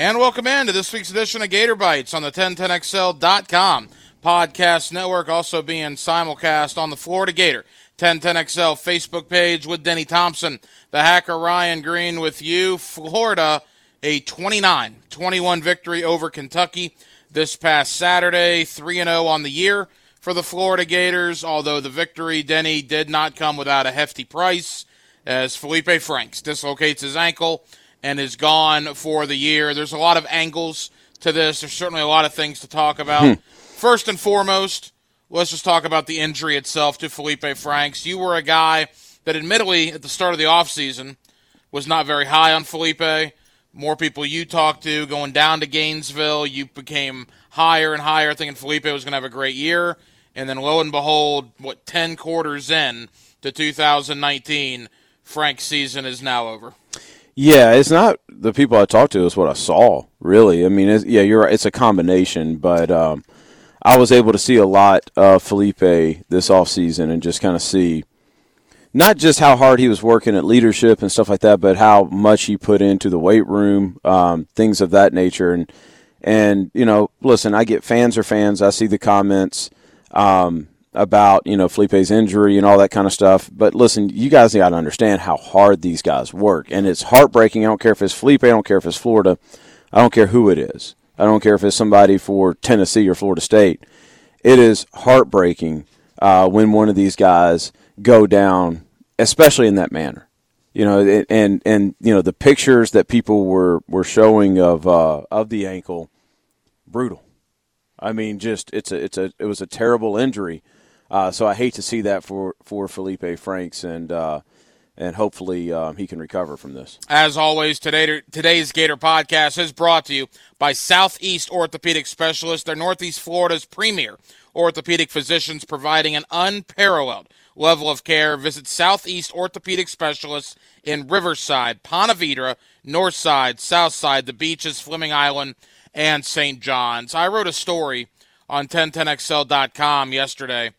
And welcome in to this week's edition of Gator Bites on the 1010XL.com podcast network, also being simulcast on the Florida Gator 1010XL Facebook page with Denny Thompson, the hacker Ryan Green with you. Florida, a 29-21 victory over Kentucky this past Saturday, 3-0 on the year for the Florida Gators, although the victory, Denny, did not come without a hefty price as Felipe Franks dislocates his ankle and is gone for the year. There's a lot of angles to this. There's certainly a lot of things to talk about. First and foremost, let's just talk about the injury itself to Felipe Franks. You were a guy that admittedly at the start of the offseason was not very high on Felipe. More people you talked to going down to Gainesville, you became higher and higher thinking Felipe was going to have a great year. And then lo and behold, 10 quarters in to 2019, Frank's season is now over. Yeah, it's not the people I talked to, it's what I saw, really. I mean, you're right. It's a combination, but I was able to see a lot of Felipe this offseason and just kind of see not just how hard he was working at leadership and stuff like that, but how much he put into the weight room, things of that nature. And you know, listen, I get fans are fans. I see the comments about, you know, Felipe's injury and all that kind of stuff. But listen, you guys got to understand how hard these guys work. And it's heartbreaking. I don't care if it's Felipe. I don't care if it's Florida. I don't care who it is. I don't care if it's somebody for Tennessee or Florida State. It is heartbreaking when one of these guys go down, especially in that manner. You know, and you know, the pictures that people were showing of the ankle, brutal. I mean, just it was a terrible injury. So I hate to see that for Felipe Franks, and hopefully he can recover from this. As always, today's Gator Podcast is brought to you by Southeast Orthopedic Specialists. They're Northeast Florida's premier orthopedic physicians providing an unparalleled level of care. Visit Southeast Orthopedic Specialists in Riverside, Ponte Vedra, Northside, Southside, the Beaches, Fleming Island, and St. John's. I wrote a story on 1010XL.com yesterday,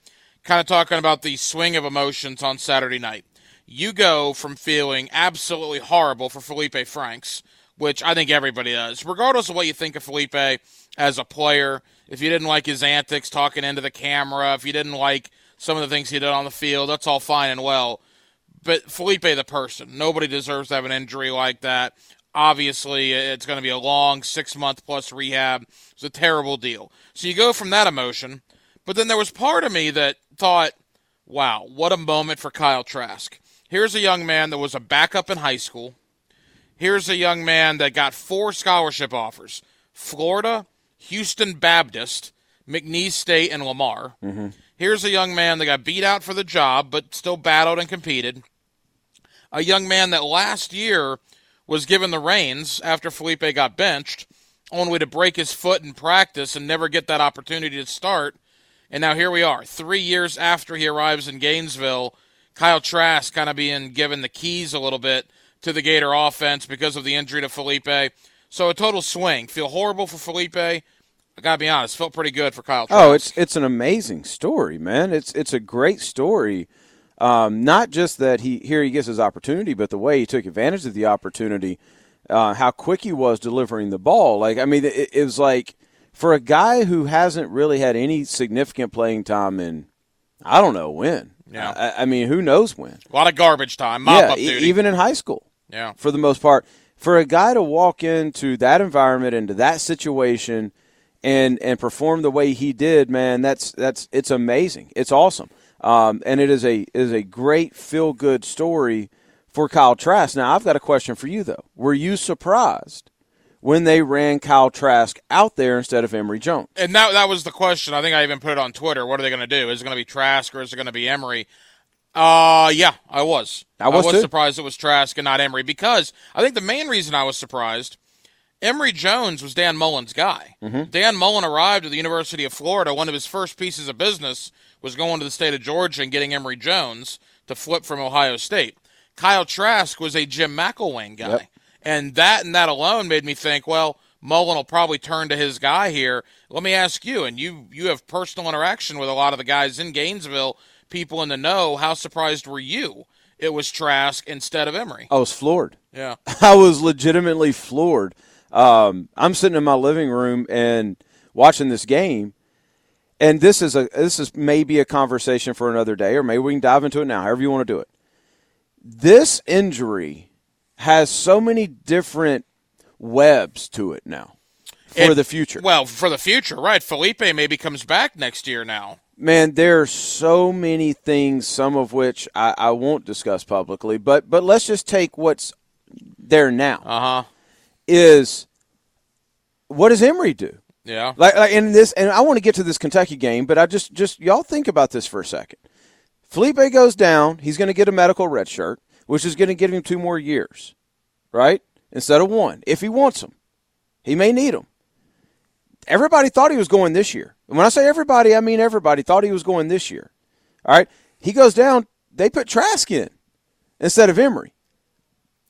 kind of talking about the swing of emotions on Saturday night. You go from feeling absolutely horrible for Felipe Franks, which I think everybody does, regardless of what you think of Felipe as a player. If you didn't like his antics talking into the camera, if you didn't like some of the things he did on the field, that's all fine and well. But Felipe, the person, nobody deserves to have an injury like that. Obviously, it's going to be a long 6-month-plus rehab. It's a terrible deal. So you go from that emotion. But then there was part of me that thought, wow, what a moment for Kyle Trask. Here's a young man that was a backup in high school. Here's a young man that got 4 scholarship offers: Florida, Houston Baptist, McNeese State, and Lamar. Mm-hmm. Here's a young man that got beat out for the job but still battled and competed. A young man that last year was given the reins after Felipe got benched, only to break his foot in practice and never get that opportunity to start. And now here we are, 3 years after he arrives in Gainesville, Kyle Trask kind of being given the keys a little bit to the Gator offense because of the injury to Felipe. So a total swing. Feel horrible for Felipe. I got to be honest, felt pretty good for Kyle Trask. Oh, it's an amazing story, man. It's a great story. Not just that he gets his opportunity, but the way he took advantage of the opportunity, how quick he was delivering the ball. Like, I mean, it was like, for a guy who hasn't really had any significant playing time in, I don't know when. Yeah. I mean, who knows when? A lot of garbage time, mop-up duty. Even in high school. Yeah. For the most part. For a guy to walk into that environment, into that situation, and perform the way he did, man, it's amazing. It's awesome. And it is a great feel-good story for Kyle Trask. Now, I've got a question for you, though. Were you surprised when they ran Kyle Trask out there instead of Emory Jones? And that was the question. I think I even put it on Twitter. What are they going to do? Is it going to be Trask or is it going to be Emory? Yeah, I was. I was surprised it was Trask and not Emory, because I think the main reason I was surprised, Emory Jones was Dan Mullen's guy. Mm-hmm. Dan Mullen arrived at the University of Florida. One of his first pieces of business was going to the state of Georgia and getting Emory Jones to flip from Ohio State. Kyle Trask was a Jim McElwain guy. Yep. And that alone made me think, well, Mullen will probably turn to his guy here. Let me ask you, and you have personal interaction with a lot of the guys in Gainesville, people in the know, how surprised were you it was Trask instead of Emory? I was floored. Yeah. I was legitimately floored. I'm sitting in my living room and watching this game, and this is maybe a conversation for another day, or maybe we can dive into it now, however you want to do it. This injury has so many different webs to it now for the future. Well, for the future, right. Felipe maybe comes back next year now. Man, there are so many things, some of which I won't discuss publicly, but let's just take what's there now. Is what does Emory do? Yeah. Like in this, and I want to get to this Kentucky game, but I just y'all think about this for a second. Felipe goes down, he's going to get a medical red shirt, which is going to give him 2 more years, right? Instead of 1, if he wants them. He may need them. Everybody thought he was going this year. And when I say everybody, I mean everybody thought he was going this year. All right? He goes down. They put Trask in instead of Emory.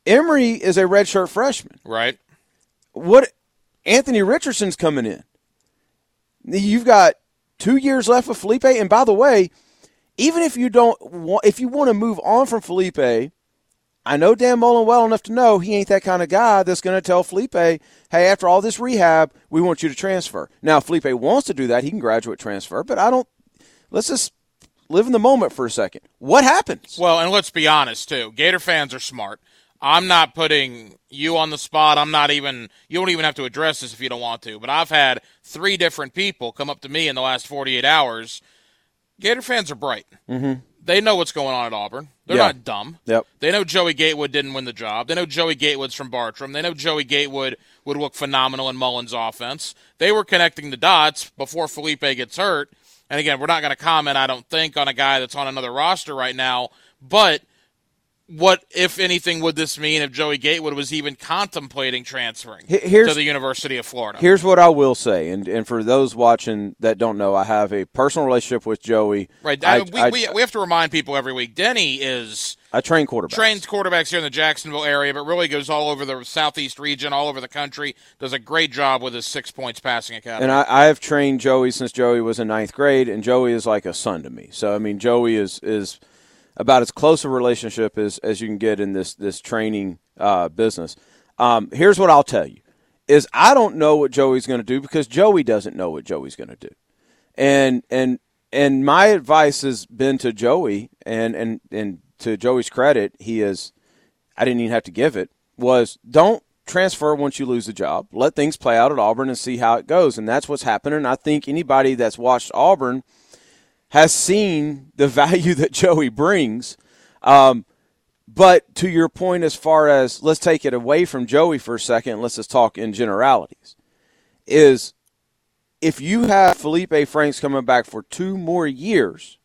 Emory is a redshirt freshman. Right. What? Anthony Richardson's coming in. You've got 2 years left with Felipe. And by the way, even if you don't want, if you want to move on from Felipe, I know Dan Mullen well enough to know he ain't that kind of guy that's going to tell Felipe, hey, after all this rehab, we want you to transfer. Now, if Felipe wants to do that, he can graduate transfer, but I don't – let's just live in the moment for a second. What happens? Well, and let's be honest, too. Gator fans are smart. I'm not putting you on the spot. I'm not even – you don't even have to address this if you don't want to, but I've had 3 different people come up to me in the last 48 hours. Gator fans are bright. Mm-hmm. They know what's going on at Auburn. They're not dumb. Yep. They know Joey Gatewood didn't win the job. They know Joey Gatewood's from Bartram. They know Joey Gatewood would look phenomenal in Mullen's offense. They were connecting the dots before Felipe gets hurt. And again, we're not going to comment, I don't think, on a guy that's on another roster right now. But what, if anything, would this mean if Joey Gatewood was even contemplating transferring to the University of Florida? Here's what I will say, and for those watching that don't know, I have a personal relationship with Joey. Right. We have to remind people every week, Denny is – I train quarterbacks. Trains quarterbacks here in the Jacksonville area, but really goes all over the southeast region, all over the country. Does a great job with his 6 Points Passing Academy. And I have trained Joey since Joey was in 9th grade, and Joey is like a son to me. So, I mean, Joey is – about as close a relationship as you can get in this training business. Here's what I'll tell you, is I don't know what Joey's going to do because Joey doesn't know what Joey's going to do. And my advice has been to Joey, and to Joey's credit, I didn't even have to give it, was don't transfer once you lose the job. Let things play out at Auburn and see how it goes. And that's what's happening. I think anybody that's watched Auburn – has seen the value that Joey brings. But to your point, as far as let's take it away from Joey for a second, let's just talk in generalities, is if you have Felipe Franks coming back for 2 more years,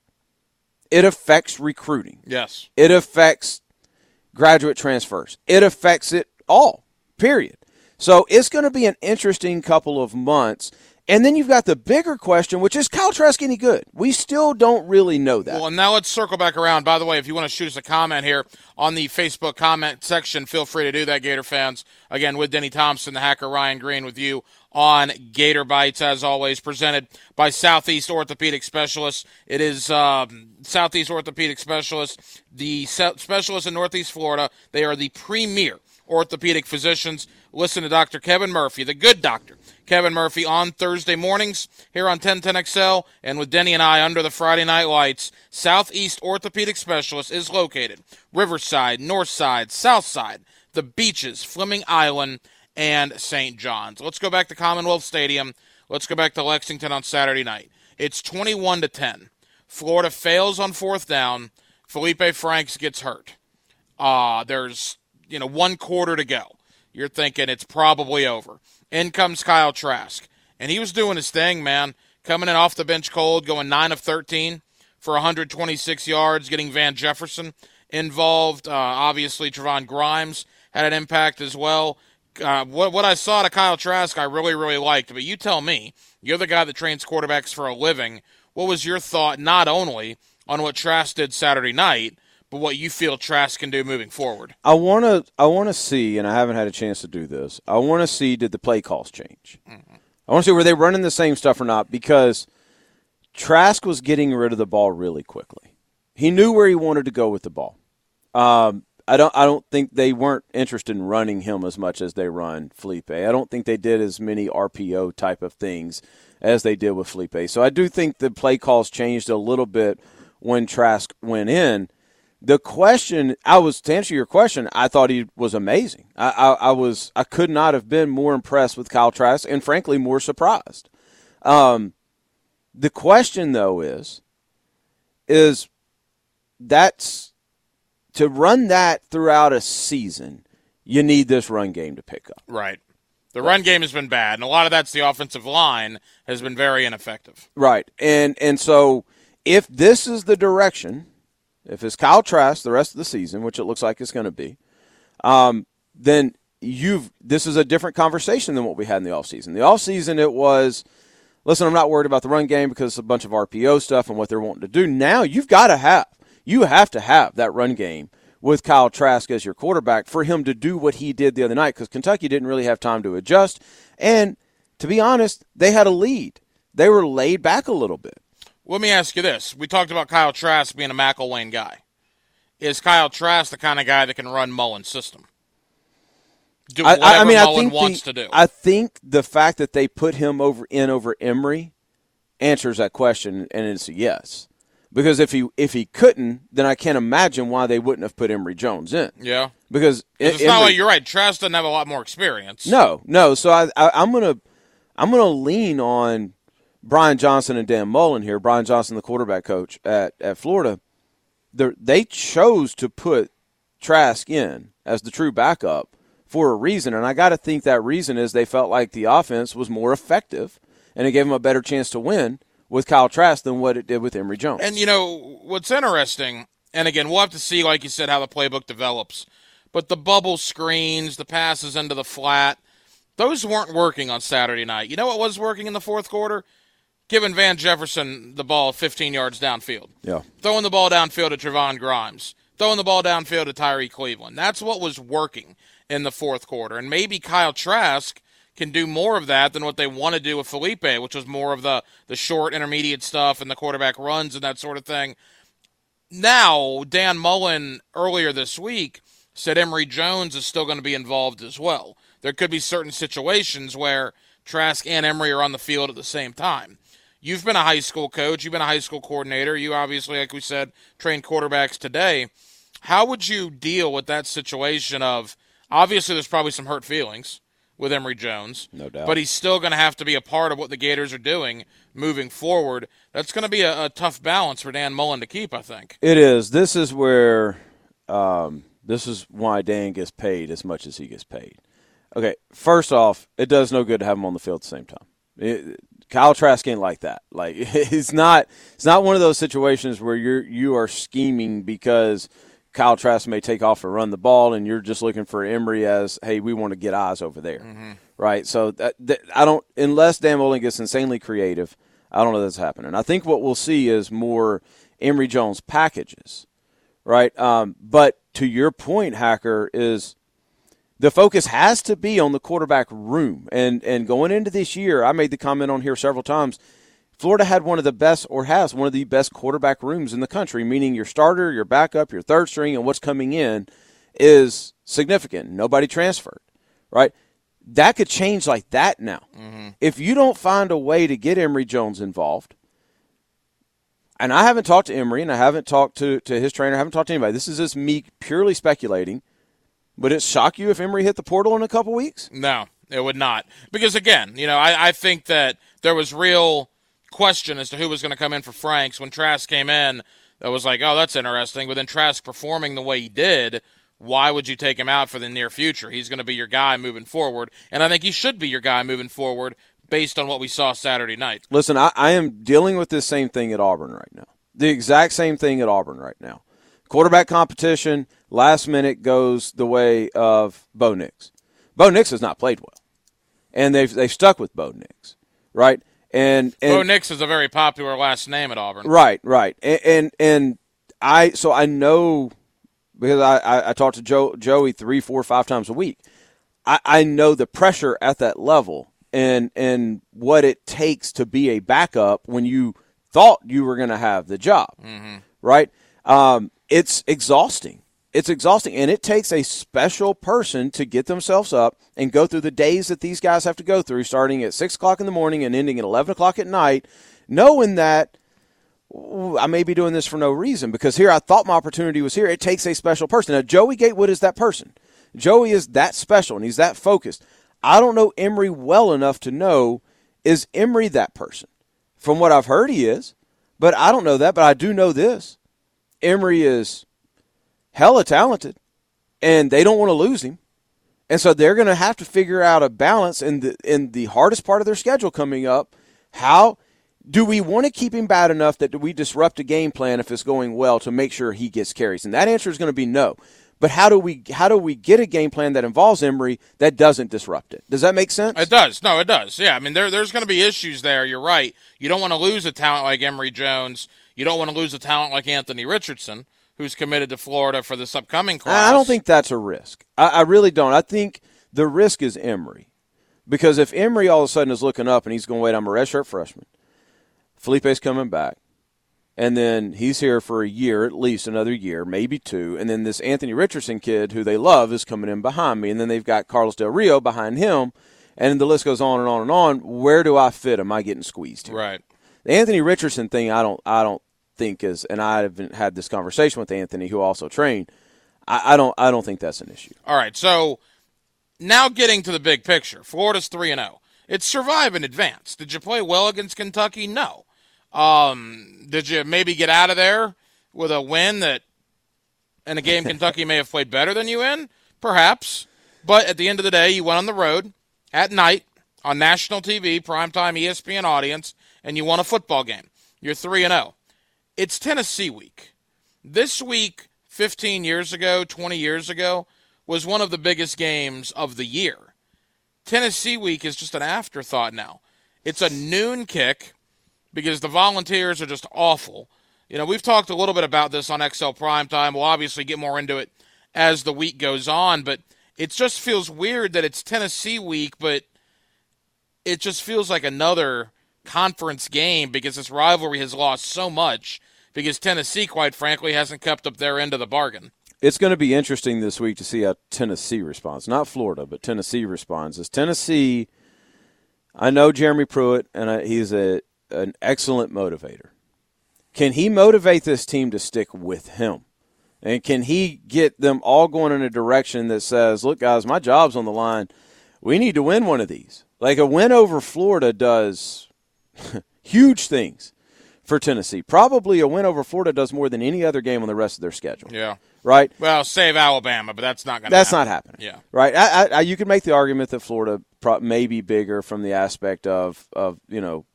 it affects recruiting. Yes. It affects graduate transfers. It affects it all, period. So it's going to be an interesting couple of months. And then you've got the bigger question, which is Kyle Trask any good? We still don't really know that. Well, and now let's circle back around. By the way, if you want to shoot us a comment here on the Facebook comment section, feel free to do that, Gator fans. Again, with Denny Thompson, the hacker, Ryan Green with you on Gator Bites, as always, presented by Southeast Orthopedic Specialists. It is Southeast Orthopedic Specialists, the specialists in Northeast Florida. They are the premier orthopedic physicians. Listen to Dr. Kevin Murphy, the good doctor, Kevin Murphy, on Thursday mornings here on 1010XL and with Denny and I under the Friday night lights. Southeast Orthopedic Specialist is located Riverside, Northside, Southside, the Beaches, Fleming Island, and St. John's. Let's go back to Commonwealth Stadium. Let's go back to Lexington on Saturday night. It's 21-10. Florida fails on 4th down. Felipe Franks gets hurt. There's 1 quarter to go. You're thinking it's probably over. In comes Kyle Trask, and he was doing his thing, man, coming in off the bench cold, going 9 of 13 for 126 yards, getting Van Jefferson involved. Obviously, Trevon Grimes had an impact as well. What I saw to Kyle Trask I really, really liked, but you tell me, you're the guy that trains quarterbacks for a living. What was your thought not only on what Trask did Saturday night, what you feel Trask can do moving forward? I want to see, and I haven't had a chance to do this, I want to see did the play calls change. Mm-hmm. I want to see were they running the same stuff or not, because Trask was getting rid of the ball really quickly. He knew where he wanted to go with the ball. I don't think they weren't interested in running him as much as they run Felipe. I don't think they did as many RPO type of things as they did with Felipe. So I do think the play calls changed a little bit when Trask went in. The question I was to answer your question, I thought he was amazing. I could not have been more impressed with Kyle Trask, and frankly more surprised. The question though is that's to run that throughout a season, you need this run game to pick up. Right. The run game has been bad, and a lot of that's the offensive line has been very ineffective. Right. And so if this is the direction, if it's Kyle Trask the rest of the season, which it looks like it's going to be, then this is a different conversation than what we had in the offseason. The offseason, it was, listen, I'm not worried about the run game because it's a bunch of RPO stuff and what they're wanting to do. Now you have to have that run game with Kyle Trask as your quarterback for him to do what he did the other night, because Kentucky didn't really have time to adjust. And to be honest, they had a lead. They were laid back a little bit. Let me ask you this. We talked about Kyle Trask being a McElwain guy. Is Kyle Trask the kind of guy that can run Mullen's system? Do whatever Mullen wants to do. I think the fact that they put him over Emory answers that question, and it's a yes. Because if he couldn't, then I can't imagine why they wouldn't have put Emory Jones in. Yeah. Because it's not like, you're right, Trask doesn't have a lot more experience. No. So I'm gonna lean on Brian Johnson and Dan Mullen here. Brian Johnson, the quarterback coach at Florida, they chose to put Trask in as the true backup for a reason, and I got to think that reason is they felt like the offense was more effective, and it gave them a better chance to win with Kyle Trask than what it did with Emory Jones. And, you know, what's interesting, and again, we'll have to see, like you said, how the playbook develops, but the bubble screens, the passes into the flat, those weren't working on Saturday night. You know what was working in the fourth quarter? Giving Van Jefferson the ball 15 yards downfield. Yeah. Throwing the ball downfield to Trevon Grimes. Throwing the ball downfield to Tyree Cleveland. That's what was working in the fourth quarter. And maybe Kyle Trask can do more of that than what they want to do with Felipe, which was more of the short intermediate stuff and the quarterback runs and that sort of thing. Now, Dan Mullen earlier this week said Emory Jones is still going to be involved as well. There could be certain situations where Trask and Emory are on the field at the same time. You've been a high school coach. You've been a high school coordinator. You obviously, like we said, train quarterbacks today. How would you deal with that situation of, obviously there's probably some hurt feelings with Emory Jones. No doubt. But he's still going to have to be a part of what the Gators are doing moving forward. That's going to be a tough balance for Dan Mullen to keep, I think. It is. This is where this is why Dan gets paid as much as he gets paid. Okay, first off, it does no good to have him on the field at the same time. Kyle Trask ain't like that. Like, it's not one of those situations where you are scheming because Kyle Trask may take off and run the ball, and you're just looking for Emory as, hey, we want to get eyes over there, mm-hmm. right? So unless Dan Mullen gets insanely creative, I don't know that's happening. I think what we'll see is more Emory Jones packages, right? But to your point, Hacker, is the focus has to be on the quarterback room. And going into this year, I made the comment on here several times, Florida had has one of the best quarterback rooms in the country, meaning your starter, your backup, your third string, and what's coming in is significant. Nobody transferred, right? That could change like that now. Mm-hmm. If you don't find a way to get Emory Jones involved, and I haven't talked to Emory, and I haven't talked to his trainer, I haven't talked to anybody. This is just me purely speculating. Would it shock you if Emory hit the portal in a couple weeks? No, it would not. Because, again, you know, I think that there was real question as to who was going to come in for Franks. When Trask came in, that was like, oh, that's interesting. But then Trask performing the way he did, why would you take him out for the near future? He's going to be your guy moving forward. And I think he should be your guy moving forward based on what we saw Saturday night. Listen, I am dealing with this same thing at Auburn right now. The exact same thing at Auburn right now. Quarterback competition, last minute goes the way of Bo Nix. Bo Nix has not played well, and they've stuck with Bo Nix, right? And Bo Nix is a very popular last name at Auburn. Right. And I know, because I talk to Joey 3, 4, 5 times a week. I know the pressure at that level and what it takes to be a backup when you thought you were going to have the job, mm-hmm. right? It's exhausting. It's exhausting, and it takes a special person to get themselves up and go through the days that these guys have to go through, starting at 6 o'clock in the morning and ending at 11 o'clock at night, knowing that I may be doing this for no reason because here I thought my opportunity was here. It takes a special person. Now, Joey Gatewood is that person. Joey is that special, and he's that focused. I don't know Emory well enough to know, is Emory that person? From what I've heard, he is, but I don't know that, but I do know this. Emory is hella talented, and they don't want to lose him. And so they're going to have to figure out a balance in the hardest part of their schedule coming up. How do we want to keep him bad enough that we disrupt a game plan if it's going well to make sure he gets carries? And that answer is going to be no. But how do we get a game plan that involves Emory that doesn't disrupt it? Does that make sense? It does. No, it does. Yeah, I mean, there's going to be issues there. You're right. You don't want to lose a talent like Emory Jones. You don't want to lose a talent like Anthony Richardson, who's committed to Florida for this upcoming class. I don't think that's a risk. I really don't. I think the risk is Emory. Because if Emory all of a sudden is looking up and he's going, wait, I'm a redshirt freshman. Felipe's coming back. And then he's here for a year, at least another year, maybe two. And then this Anthony Richardson kid, who they love, is coming in behind me. And then they've got Carlos Del Rio behind him. And the list goes on and on and on. Where do I fit? Am I getting squeezed here? Right. The Anthony Richardson thing, I don't think is, and I haven't had this conversation with Anthony, who also trained. I don't think that's an issue. All right, so now getting to the big picture, Florida's 3-0. It's survive and advance. Did you play well against Kentucky? No. Did you maybe get out of there with a win that, in a game Kentucky may have played better than you in? Perhaps. But at the end of the day, you went on the road at night on national TV, primetime ESPN audience, and you won a football game. You're 3-0. It's Tennessee week. This week, 15 years ago, 20 years ago, was one of the biggest games of the year. Tennessee week is just an afterthought now. It's a noon kick because the Volunteers are just awful. You know, we've talked a little bit about this on XL Primetime. We'll obviously get more into it as the week goes on, but it just feels weird that it's Tennessee week, but it just feels like another conference game because this rivalry has lost so much because Tennessee, quite frankly, hasn't kept up their end of the bargain. It's going to be interesting this week to see how Tennessee responds. Not Florida, but Tennessee responds. As Tennessee, I know Jeremy Pruitt, and he's an excellent motivator. Can he motivate this team to stick with him? And can he get them all going in a direction that says, look, guys, my job's on the line. We need to win one of these. Like a win over Florida does huge things for Tennessee. Probably a win over Florida does more than any other game on the rest of their schedule. Yeah. Right? Well, save Alabama, but that's not going to happen. That's not happening. Yeah. Right? You can make the argument that Florida may be bigger from the aspect of, you know,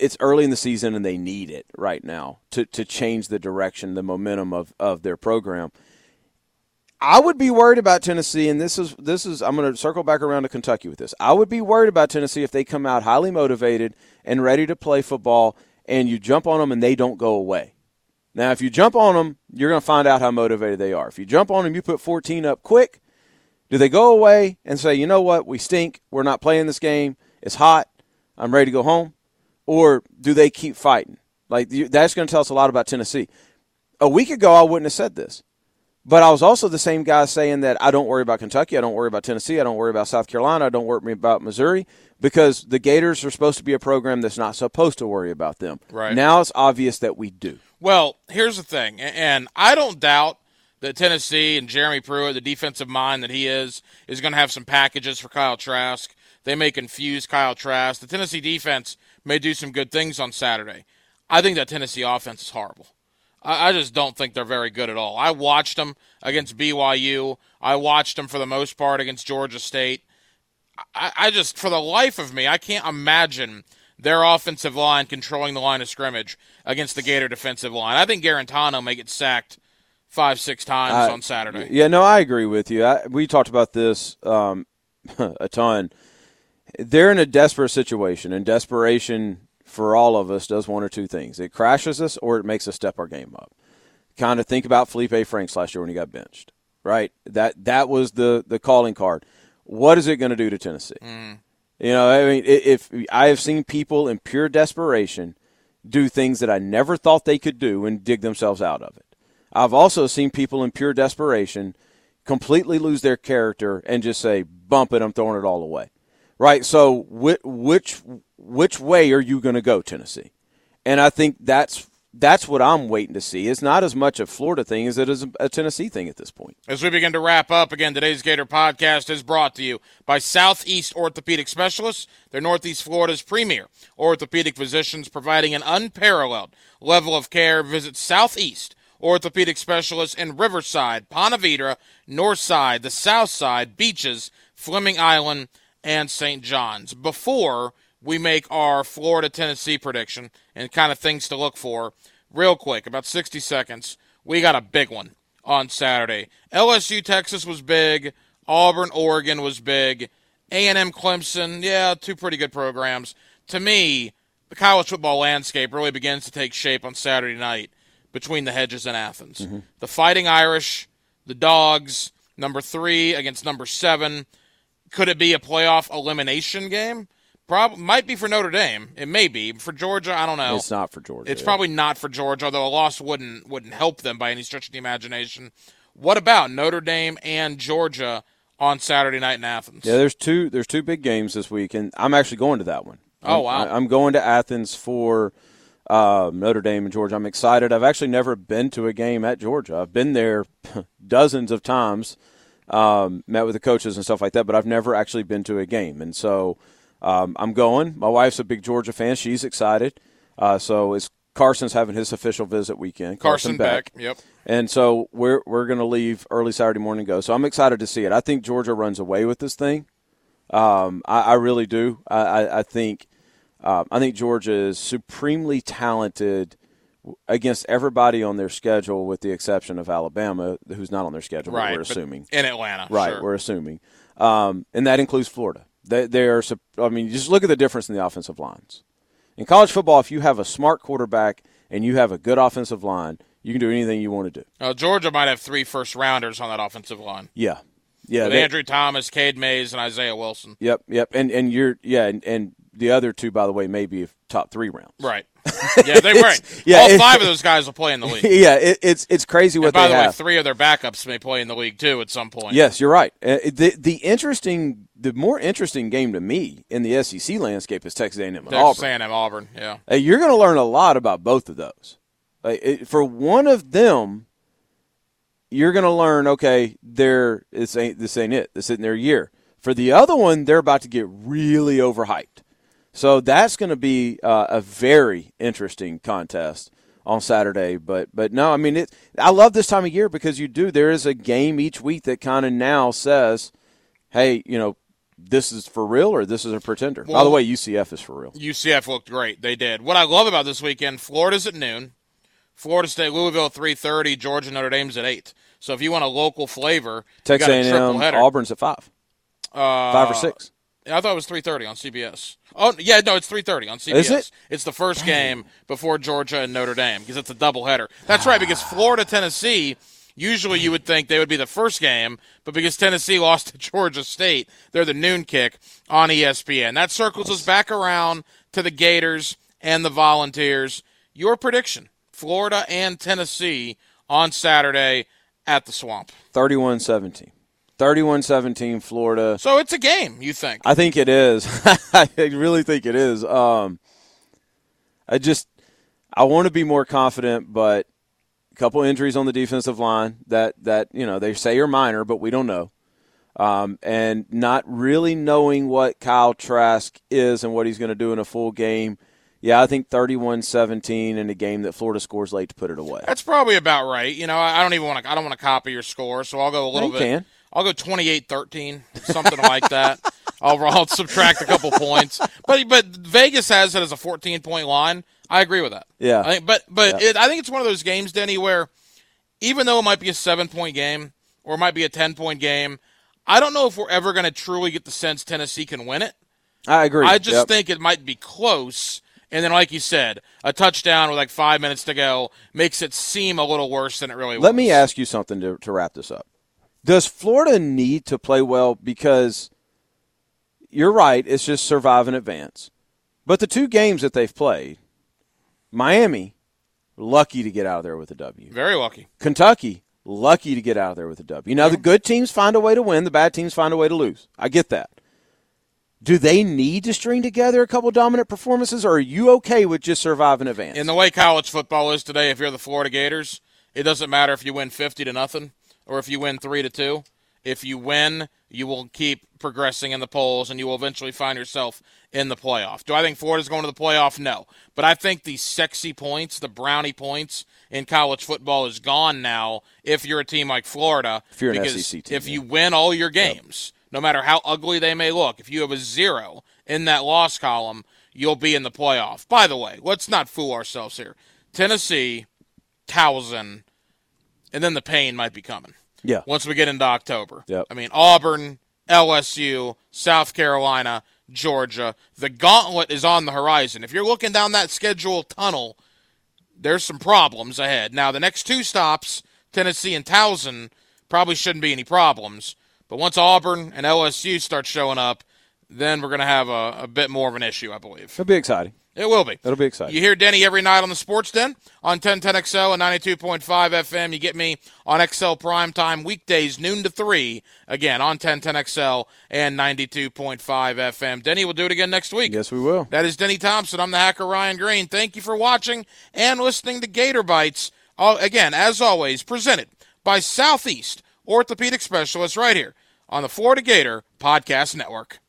it's early in the season and they need it right now to change the direction, the momentum of their program. I would be worried about Tennessee, and this is I'm going to circle back around to Kentucky with this. I would be worried about Tennessee if they come out highly motivated and ready to play football, and you jump on them and they don't go away. Now, if you jump on them, you're going to find out how motivated they are. If you jump on them, you put 14 up quick. Do they go away and say, you know what, we stink, we're not playing this game, it's hot, I'm ready to go home? Or do they keep fighting? Like, that's going to tell us a lot about Tennessee. A week ago, I wouldn't have said this. But I was also the same guy saying that I don't worry about Kentucky, I don't worry about Tennessee, I don't worry about South Carolina, I don't worry about Missouri, because the Gators are supposed to be a program that's not supposed to worry about them. Right. Now it's obvious that we do. Well, here's the thing, and I don't doubt that Tennessee and Jeremy Pruitt, the defensive mind that he is going to have some packages for Kyle Trask. They may confuse Kyle Trask. The Tennessee defense may do some good things on Saturday. I think that Tennessee offense is horrible. I just don't think they're very good at all. I watched them against BYU. I watched them, for the most part, against Georgia State. I just, for the life of me, I can't imagine their offensive line controlling the line of scrimmage against the Gator defensive line. I think Garantano may get sacked 5-6 times on Saturday. Yeah, no, I agree with you. We talked about this a ton. They're in a desperate situation, and desperation – for all of us, does one or two things. It crashes us or it makes us step our game up. Kind of think about Felipe Franks last year when he got benched, right? That was the calling card. What is it going to do to Tennessee? Mm. You know, I mean, if I have seen people in pure desperation do things that I never thought they could do and dig themselves out of it. I've also seen people in pure desperation completely lose their character and just say, bump it, I'm throwing it all away. Right? So which way are you going to go, Tennessee? And I think that's what I'm waiting to see. It's not as much a Florida thing as it is a Tennessee thing at this point. As we begin to wrap up, again, today's Gator Podcast is brought to you by Southeast Orthopedic Specialists. They're Northeast Florida's premier orthopedic physicians providing an unparalleled level of care. Visit Southeast Orthopedic Specialists in Riverside, Ponte Vedra, Northside, the Southside, Beaches, Fleming Island, and St. John's. Before we make our Florida-Tennessee prediction and kind of things to look for, real quick, about 60 seconds, we got a big one on Saturday. LSU, Texas was big. Auburn, Oregon was big. A&M, Clemson, yeah, two pretty good programs. To me, the college football landscape really begins to take shape on Saturday night between the hedges in Athens. Mm-hmm. The Fighting Irish, the Dogs, number 3 against number 7. Could it be a playoff elimination game? Might be for Notre Dame. It may be. For Georgia, I don't know. It's not for Georgia. It's probably not for Georgia, although a loss wouldn't help them by any stretch of the imagination. What about Notre Dame and Georgia on Saturday night in Athens? Yeah, there's two big games this week, and I'm actually going to that one. Oh, wow. I'm going to Athens for Notre Dame and Georgia. I'm excited. I've actually never been to a game at Georgia. I've been there dozens of times, met with the coaches and stuff like that, but I've never actually been to a game. And so I'm going. My wife's a big Georgia fan. She's excited. So it's Carson's having his official visit weekend. Carson Beck. Yep. And so we're going to leave early Saturday morning and go. So I'm excited to see it. I think Georgia runs away with this thing. I really do. I think Georgia is supremely talented against everybody on their schedule with the exception of Alabama, who's not on their schedule, right, we're assuming. In Atlanta. Right, sure. We're assuming. And that includes Florida. I mean, just look at the difference in the offensive lines. In college football, if you have a smart quarterback and you have a good offensive line, you can do anything you want to do. Georgia might have 3 first-rounders on that offensive line. Yeah. Yeah. With Andrew Thomas, Cade Mays, and Isaiah Wilson. Yep, yep. And you're – yeah, and the other two, by the way, may be top 3 rounds. Right. Yeah, they were. Yeah, all 5 of those guys will play in the league. Yeah, it's crazy what they have. By the way, 3 of their backups may play in the league too at some point. Yes, you're right. The more interesting game to me in the SEC landscape is Texas A&M and Auburn. Texas A&M, Auburn, yeah. You're going to learn a lot about both of those. For one of them, you're going to learn, okay, this ain't it. This isn't their year. For the other one, they're about to get really overhyped. So that's going to be a very interesting contest on Saturday. But no, I mean, I love this time of year because you do. There is a game each week that kind of now says, hey, you know, this is for real or this is a pretender. Well, by the way, UCF is for real. UCF looked great. They did. What I love about this weekend, Florida's at noon. Florida State, Louisville, 3:30. Georgia, Notre Dame's at 8. So if you want a local flavor, Texas A&M, triple header. Auburn's at 5. 5 or 6. I thought it was 3:30 on CBS. Oh, yeah, no, it's 3:30 on CBS. Is it? It's the first game before Georgia and Notre Dame because it's a doubleheader. That's right, because Florida-Tennessee, usually you would think they would be the first game, but because Tennessee lost to Georgia State, they're the noon kick on ESPN. That circles us back around to the Gators and the Volunteers. Your prediction, Florida and Tennessee on Saturday at the Swamp. 31-17. 31-17, Florida. So it's a game, you think? I think it is. I really think it is. I want to be more confident, but a couple injuries on the defensive line that you know they say are minor, but we don't know, and not really knowing what Kyle Trask is and what he's going to do in a full game. Yeah, I think 31-17 in a game that Florida scores late to put it away. That's probably about right. You know, I don't want to copy your score, so I'll go a little bit. You can. I'll go 28-13, something like that. I'll subtract a couple points. But Vegas has it as a 14-point line. I agree with that. Yeah. I think it's one of those games, Denny, where even though it might be a 7-point game or it might be a 10-point game, I don't know if we're ever going to truly get the sense Tennessee can win it. I agree. I just think it might be close. And then, like you said, a touchdown with like 5 minutes to go makes it seem a little worse than it really was. Let me ask you something to wrap this up. Does Florida need to play well? Because you're right, it's just survive and advance. But the two games that they've played, Miami lucky to get out of there with a W. Very lucky. Kentucky, lucky to get out of there with a W. Now, the good teams find a way to win. The bad teams find a way to lose. I get that. Do they need to string together a couple dominant performances, or are you okay with just surviving advance? In the way college football is today, if you're the Florida Gators, it doesn't matter if you win 50-0 or if you win 3-2. If you win, you will keep progressing in the polls, and you will eventually find yourself in the playoff. Do I think Florida's going to the playoff? No. But I think the sexy points, the brownie points in college football is gone now if you're a team like Florida. If you're an SEC team. If you win all your games, no matter how ugly they may look, if you have a 0 in that loss column, you'll be in the playoff. By the way, let's not fool ourselves here. Tennessee, Towson, and then the pain might be coming. Yeah. Once we get into October. Yep. I mean, Auburn, LSU, South Carolina, Georgia. The gauntlet is on the horizon. If you're looking down that schedule tunnel, there's some problems ahead. Now, the next two stops, Tennessee and Towson, probably shouldn't be any problems. But once Auburn and LSU start showing up, then we're going to have a bit more of an issue, I believe. It'll be exciting. It will be. It'll be exciting. You hear Denny every night on the Sports Den on 1010XL and 92.5 FM. You get me on XL Primetime weekdays, noon to 3, again, on 1010XL and 92.5 FM. Denny will do it again next week. Yes, we will. That is Denny Thompson. I'm the hacker, Ryan Green. Thank you for watching and listening to Gator Bites. Again, as always, presented by Southeast Orthopedic Specialists right here on the Florida Gator Podcast Network.